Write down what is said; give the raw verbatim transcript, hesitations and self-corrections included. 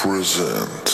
present.